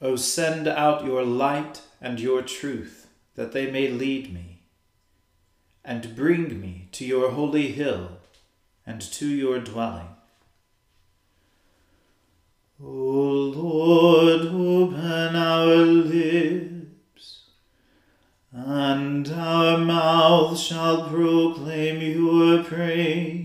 O send out your light and your truth, that they may lead me, and bring me to your holy hill and to your dwelling. O Lord, open our lips, and our mouth shall proclaim your praise.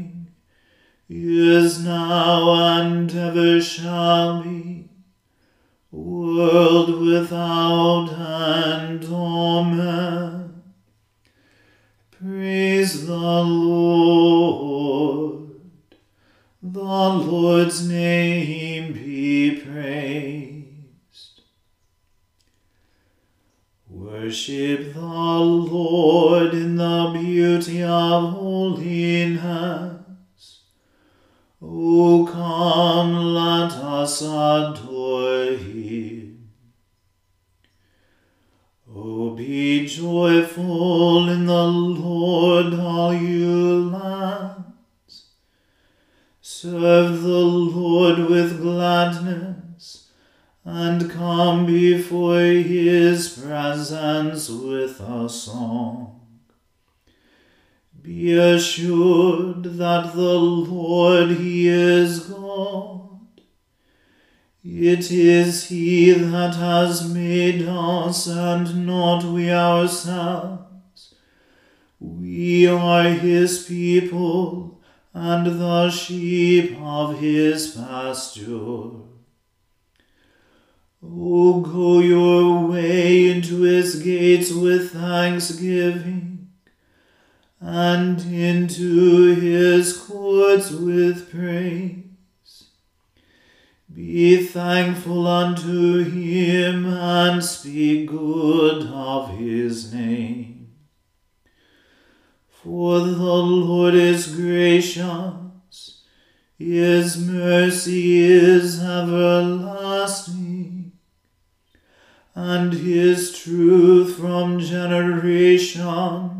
is now, and ever shall be, world without end. Amen. Praise the Lord. The Lord's name be praised. Worship the Lord in the beauty of holiness. O come, let us adore him. O be joyful in the Lord, all you lands. Serve the Lord with gladness, and come before his presence with a song. Be assured that the Lord, he is God. It is he that has made us, and not we ourselves. We are his people, and the sheep of his pasture. O go your way into his gates with thanksgiving, and into his courts with praise. Be thankful unto him, and speak good of his name. For the Lord is gracious, his mercy is everlasting, and his truth from generation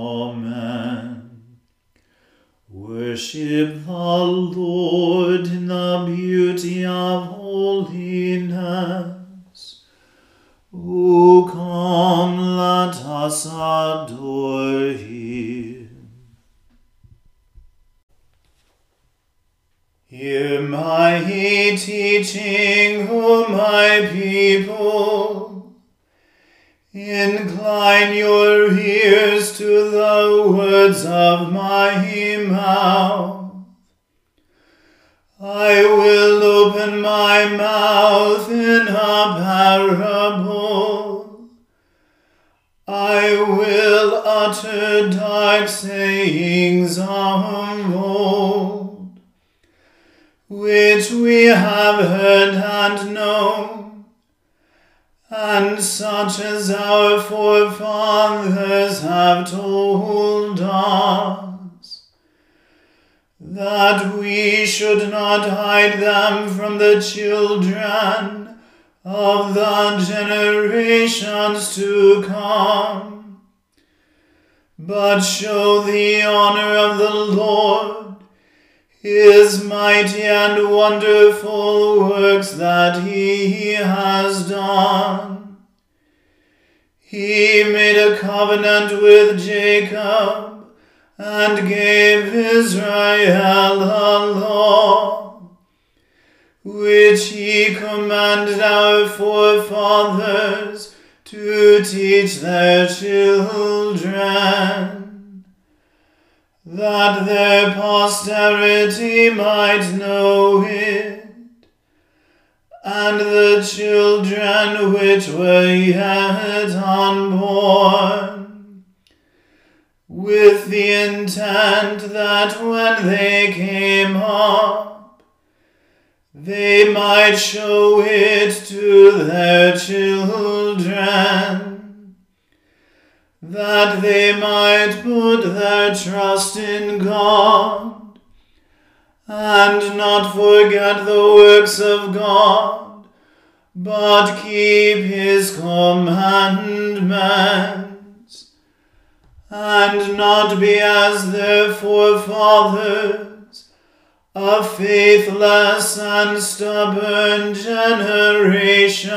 Amen. Worship the Lord in the beauty of holiness. O come, let us adore him. Hear my teaching, O my people. Incline your ears to the words of my mouth. I will open my mouth in a parable. I will utter dark sayings of old, which we have heard and known, and such as our forefathers have told us, that we should not hide them from the children of the generations to come, but show the honor of the Lord, his mighty and wonderful works that he has done. He made a covenant with Jacob, and gave Israel a law, which he commanded our forefathers to teach their children, that their posterity might know it, and the children which were yet unborn, with the intent that when they came up, they might show it to their children, that they might put their trust in God, and not forget the works of God, but keep his commandments, and not be as their forefathers, a faithless and stubborn generation,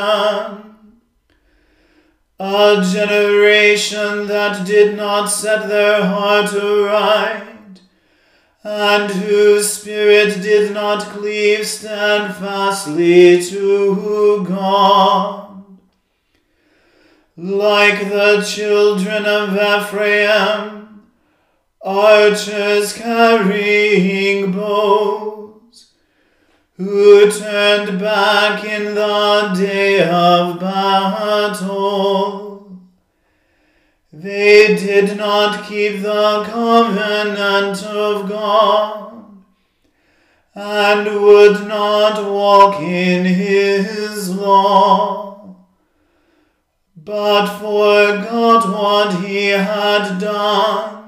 a generation that did not set their heart aright, and whose spirit did not cleave steadfastly to God. Like the children of Ephraim, archers carrying bows, who turned back in the day of battle, they did not keep the covenant of God, and would not walk in his law, but forgot what he had done,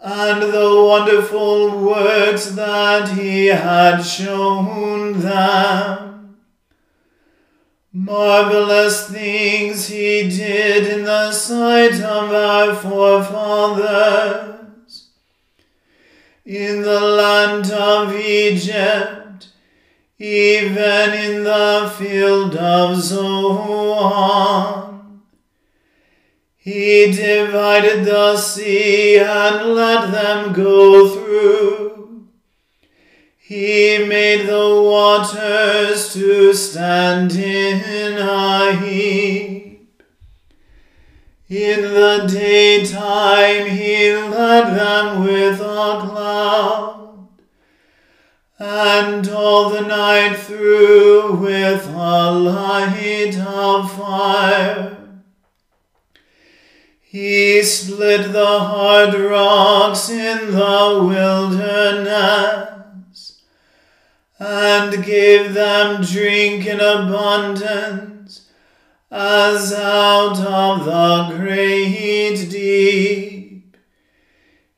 and the wonderful works that he had shown them. Marvelous things he did in the sight of our forefathers. In the land of Egypt, even in the field of Zoan, he divided the sea and let them go through. He made the waters to stand in a heap. In the daytime he led them with a cloud, and all the night through with a light of fire. He split the hard rocks in the wilderness, and gave them drink in abundance, as out of the great deep.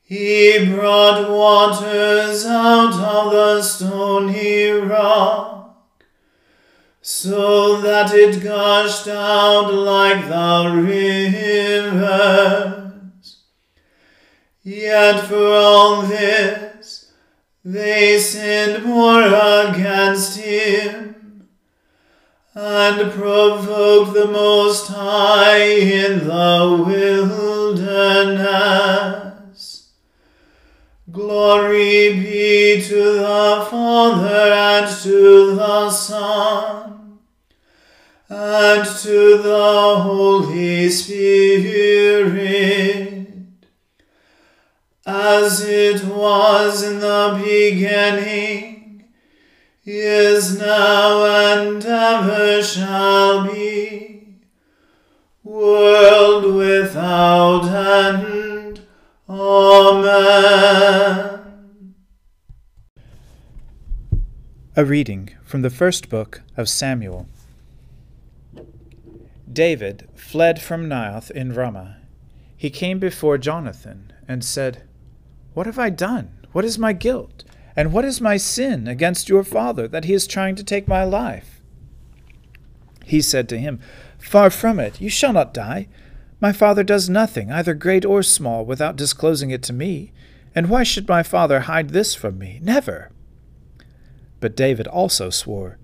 He brought waters out of the stony rock, so that it gushed out like the rivers. Yet for all this, they sinned more against him, and provoked the Most High in the wilderness. Glory be to the Father, and to the Son, and to the Holy Spirit, as it was in the beginning, is now, and ever shall be, world without end. Amen. A reading from the first book of Samuel. David fled from Naioth in Ramah. He came before Jonathan and said, "What have I done? What is my guilt? And what is my sin against your father, that he is trying to take my life?" He said to him, "Far from it, you shall not die. My father does nothing, either great or small, without disclosing it to me. And why should my father hide this from me? Never!" But David also swore,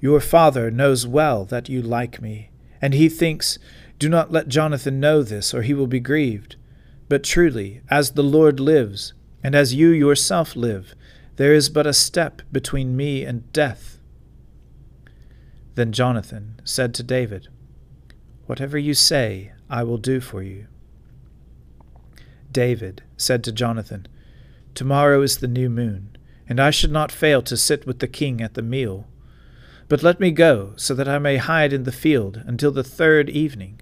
"Your father knows well that you like me, and he thinks, 'Do not let Jonathan know this, or he will be grieved.' But truly, as the Lord lives, and as you yourself live, There is but a step between me and death." Then Jonathan said to David, "Whatever you say, I will do for you." David said to Jonathan, "Tomorrow is the new moon, and I should not fail to sit with the king at the meal. But let me go, so that I may hide in the field until the third evening.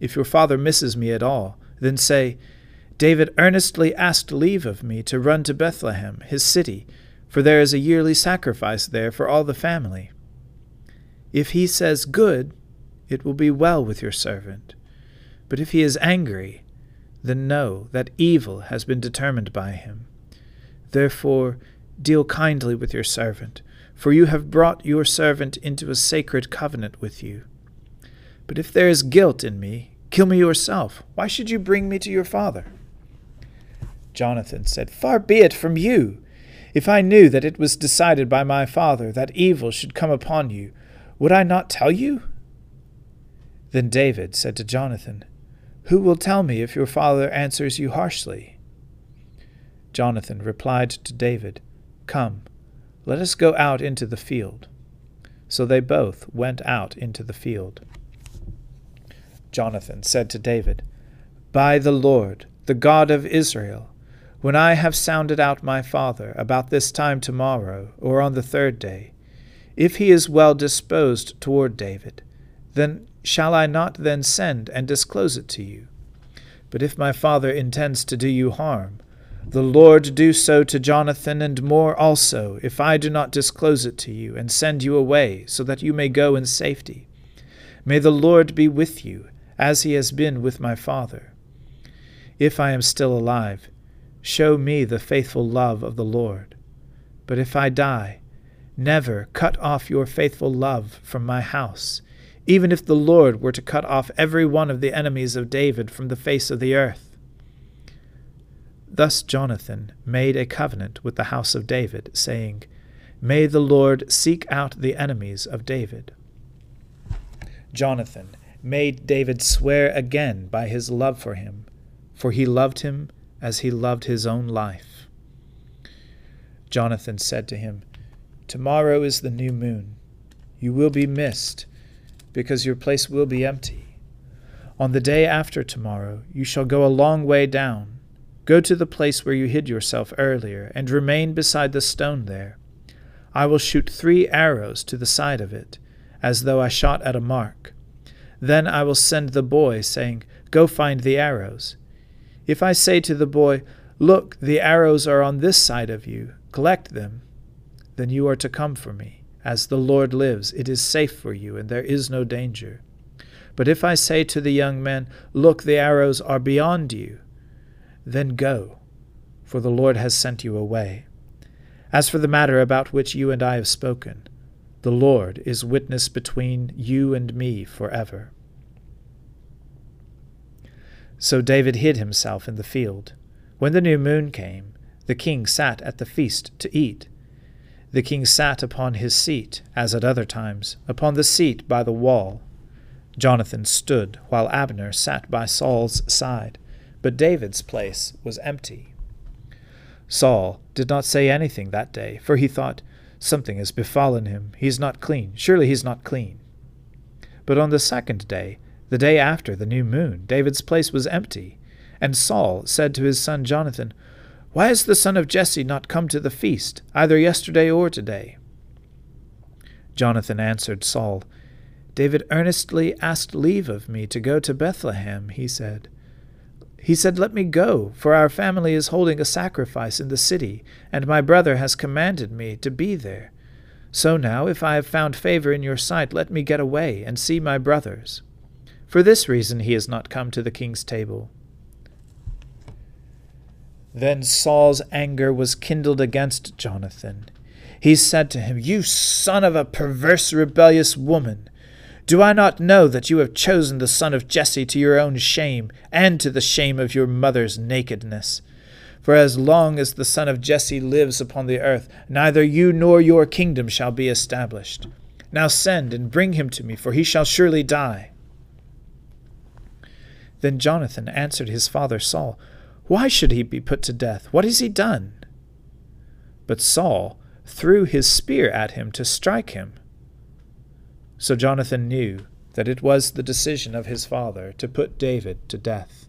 If your father misses me at all, then say, 'David earnestly asked leave of me to run to Bethlehem, his city, for there is a yearly sacrifice there for all the family.' If he says good, it will be well with your servant. But if he is angry, then know that evil has been determined by him. Therefore, deal kindly with your servant, for you have brought your servant into a sacred covenant with you. But if there is guilt in me, kill me yourself. Why should you bring me to your father?" Jonathan said, "Far be it from you! If I knew that it was decided by my father that evil should come upon you, would I not tell you?" Then David said to Jonathan, "Who will tell me if your father answers you harshly?" Jonathan replied to David, "Come, let us go out into the field." So they both went out into the field. Jonathan said to David, "By the Lord, the God of Israel, when I have sounded out my father about this time tomorrow or on the third day, if he is well disposed toward David, then shall I not then send and disclose it to you? But if my father intends to do you harm, the Lord do so to Jonathan and more also, if I do not disclose it to you and send you away, so that you may go in safety. May the Lord be with you, as he has been with my father. If I am still alive, show me the faithful love of the Lord. But if I die, never cut off your faithful love from my house, even if the Lord were to cut off every one of the enemies of David from the face of the earth." Thus Jonathan made a covenant with the house of David, saying, "May the Lord seek out the enemies of David." Jonathan made David swear again by his love for him, for he loved him as he loved his own life. Jonathan said to him, "Tomorrow is the new moon. You will be missed, because your place will be empty. On the day after tomorrow, you shall go a long way down. Go to the place where you hid yourself earlier, and remain beside the stone there. I will shoot 3 arrows to the side of it, as though I shot at a mark. Then I will send the boy, saying, 'Go find the arrows.' If I say to the boy, 'Look, the arrows are on this side of you, collect them,' then you are to come for me. As the Lord lives, it is safe for you, and there is no danger. But if I say to the young man, 'Look, the arrows are beyond you,' then go, for the Lord has sent you away. As for the matter about which you and I have spoken, the Lord is witness between you and me forever." So David hid himself in the field. When the new moon came, the king sat at the feast to eat. The king sat upon his seat, as at other times, upon the seat by the wall. Jonathan stood, while Abner sat by Saul's side, but David's place was empty. Saul did not say anything that day, for he thought, "Something has befallen him. He is not clean. Surely he is not clean." But on the second day, the day after the new moon, David's place was empty, and Saul said to his son Jonathan, "Why has the son of Jesse not come to the feast, either yesterday or today?" Jonathan answered Saul, "David earnestly asked leave of me to go to Bethlehem, he said. He said, 'Let me go, for our family is holding a sacrifice in the city, and my brother has commanded me to be there. So now, if I have found favor in your sight, let me get away and see my brothers.' For this reason he has not come to the king's table." Then Saul's anger was kindled against Jonathan. He said to him, "You son of a perverse, rebellious woman! Do I not know that you have chosen the son of Jesse to your own shame, and to the shame of your mother's nakedness? For as long as the son of Jesse lives upon the earth, neither you nor your kingdom shall be established. Now send and bring him to me, for he shall surely die." Then Jonathan answered his father Saul, "Why should he be put to death? What has he done?" But Saul threw his spear at him to strike him. So Jonathan knew that it was the decision of his father to put David to death.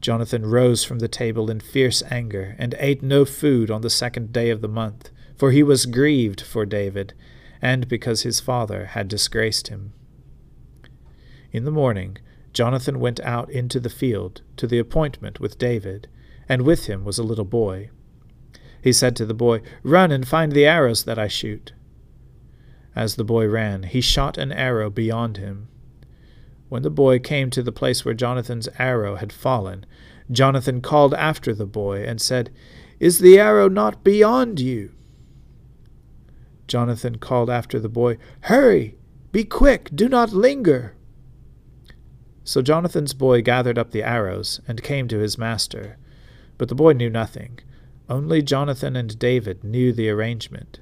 Jonathan rose from the table in fierce anger and ate no food on the second day of the month, for he was grieved for David, and because his father had disgraced him. In the morning, Jonathan went out into the field to the appointment with David, and with him was a little boy. He said to the boy, "Run and find the arrows that I shoot." As the boy ran, he shot an arrow beyond him. When the boy came to the place where Jonathan's arrow had fallen, Jonathan called after the boy and said, "Is the arrow not beyond you?" Jonathan called after the boy, "Hurry, be quick, do not linger." So Jonathan's boy gathered up the arrows and came to his master. But the boy knew nothing. Only Jonathan and David knew the arrangement.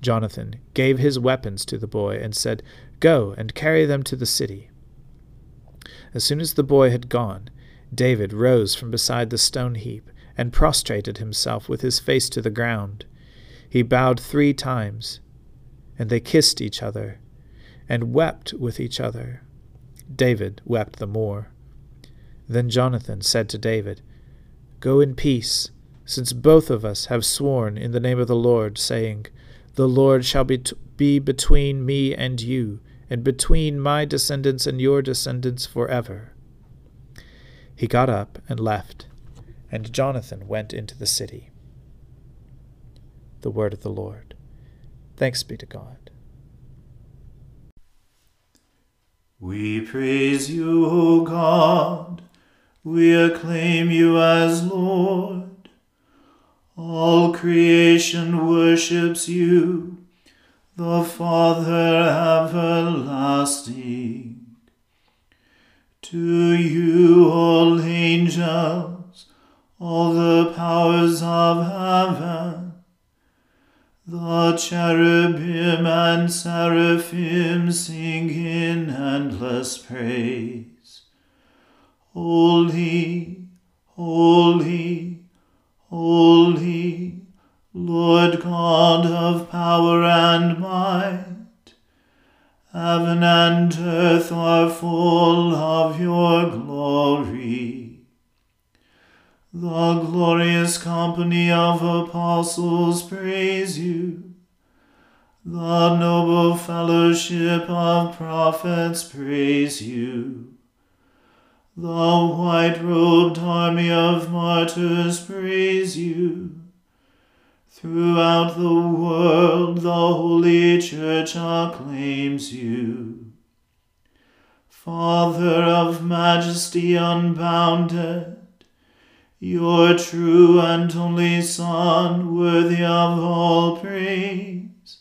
Jonathan gave his weapons to the boy and said, "Go and carry them to the city." As soon as the boy had gone, David rose from beside the stone heap and prostrated himself with his face to the ground. He bowed 3 times, and they kissed each other and wept with each other. David wept the more. Then Jonathan said to David, "Go in peace, since both of us have sworn in the name of the Lord, saying, 'The Lord shall be between me and you, and between my descendants and your descendants forever.'" He got up and left, and Jonathan went into the city. The word of the Lord. Thanks be to God. We praise you, O God. We acclaim you as Lord. All creation worships you, the Father everlasting. To you, all angels, all the powers of heaven, the cherubim and seraphim sing in endless praise. Holy, holy, holy, Lord God of power and might, heaven and earth are full of your glory. The glorious company of apostles praise you. The noble fellowship of prophets praise you. The white-robed army of martyrs praise you. Throughout the world the Holy Church acclaims you. Father of majesty unbounded, your true and only Son, worthy of all praise,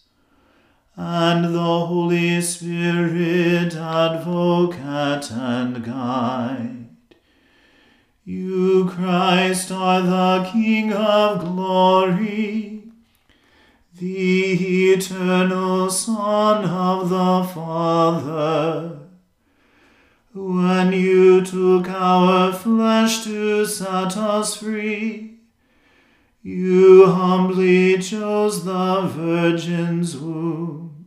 and the Holy Spirit, advocate and guide. You, Christ, are the King of glory, the eternal Son of the Father. When you took our flesh to set us free, you humbly chose the Virgin's womb.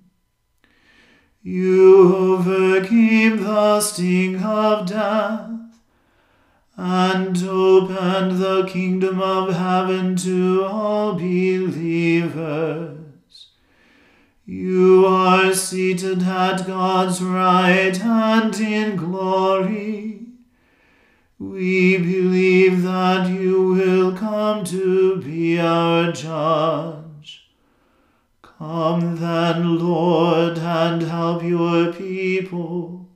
You overcame the sting of death and opened the kingdom of heaven to all believers. You are seated at God's right hand in glory. We believe that you will come to be our judge. Come then, Lord, and help your people,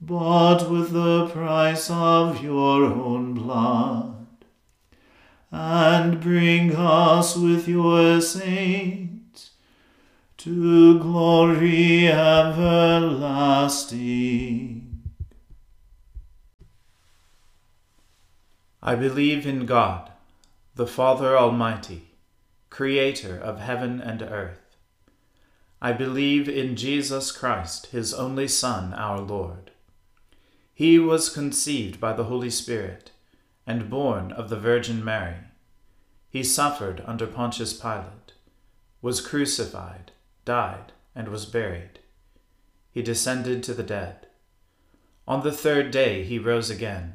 bought with the price of your own blood, and bring us with your saints to glory everlasting. I believe in God, the Father Almighty, Creator of heaven and earth. I believe in Jesus Christ, his only Son, our Lord. He was conceived by the Holy Spirit and born of the Virgin Mary. He suffered under Pontius Pilate, was crucified, died, and was buried. He descended to the dead. On the third day he rose again.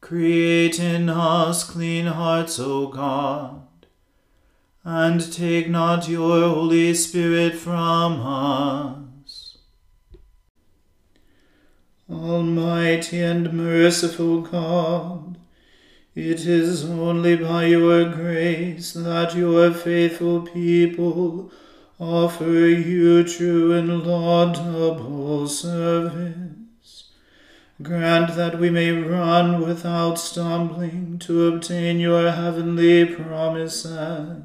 Create in us clean hearts, O God, and take not your Holy Spirit from us. Almighty and merciful God, it is only by your grace that your faithful people offer you true and laudable service. Grant that we may run without stumbling to obtain your heavenly promises.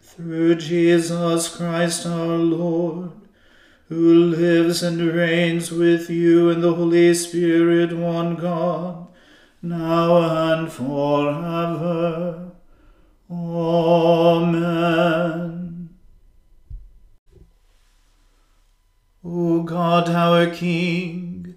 Through Jesus Christ our Lord, who lives and reigns with you in the Holy Spirit, one God, now and forever. Amen. O God, our King,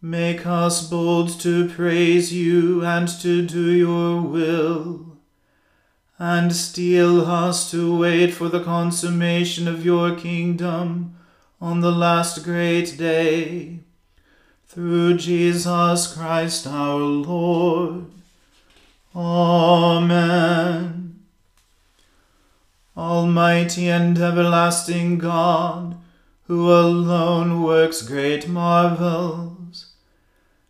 make us bold to praise you and to do your will, and steel us to wait for the consummation of your kingdom on the last great day. Through Jesus Christ our Lord. Amen. Almighty and everlasting God, who alone works great marvels,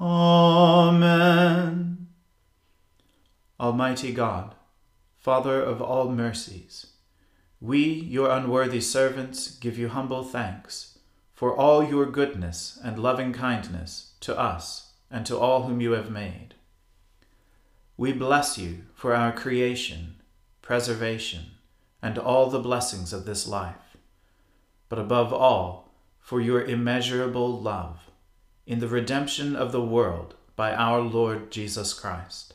Amen. Almighty God, Father of all mercies, we, your unworthy servants, give you humble thanks for all your goodness and loving kindness to us and to all whom you have made. We bless you for our creation, preservation, and all the blessings of this life, but above all, for your immeasurable love, in the redemption of the world by our Lord Jesus Christ,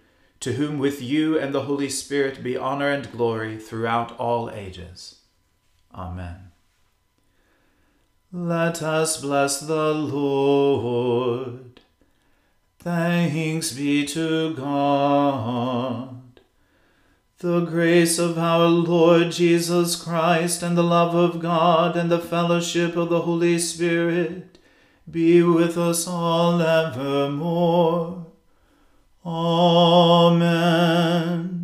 to whom with you and the Holy Spirit be honor and glory throughout all ages. Amen. Let us bless the Lord. Thanks be to God. The grace of our Lord Jesus Christ and the love of God and the fellowship of the Holy Spirit be with us all evermore. Amen.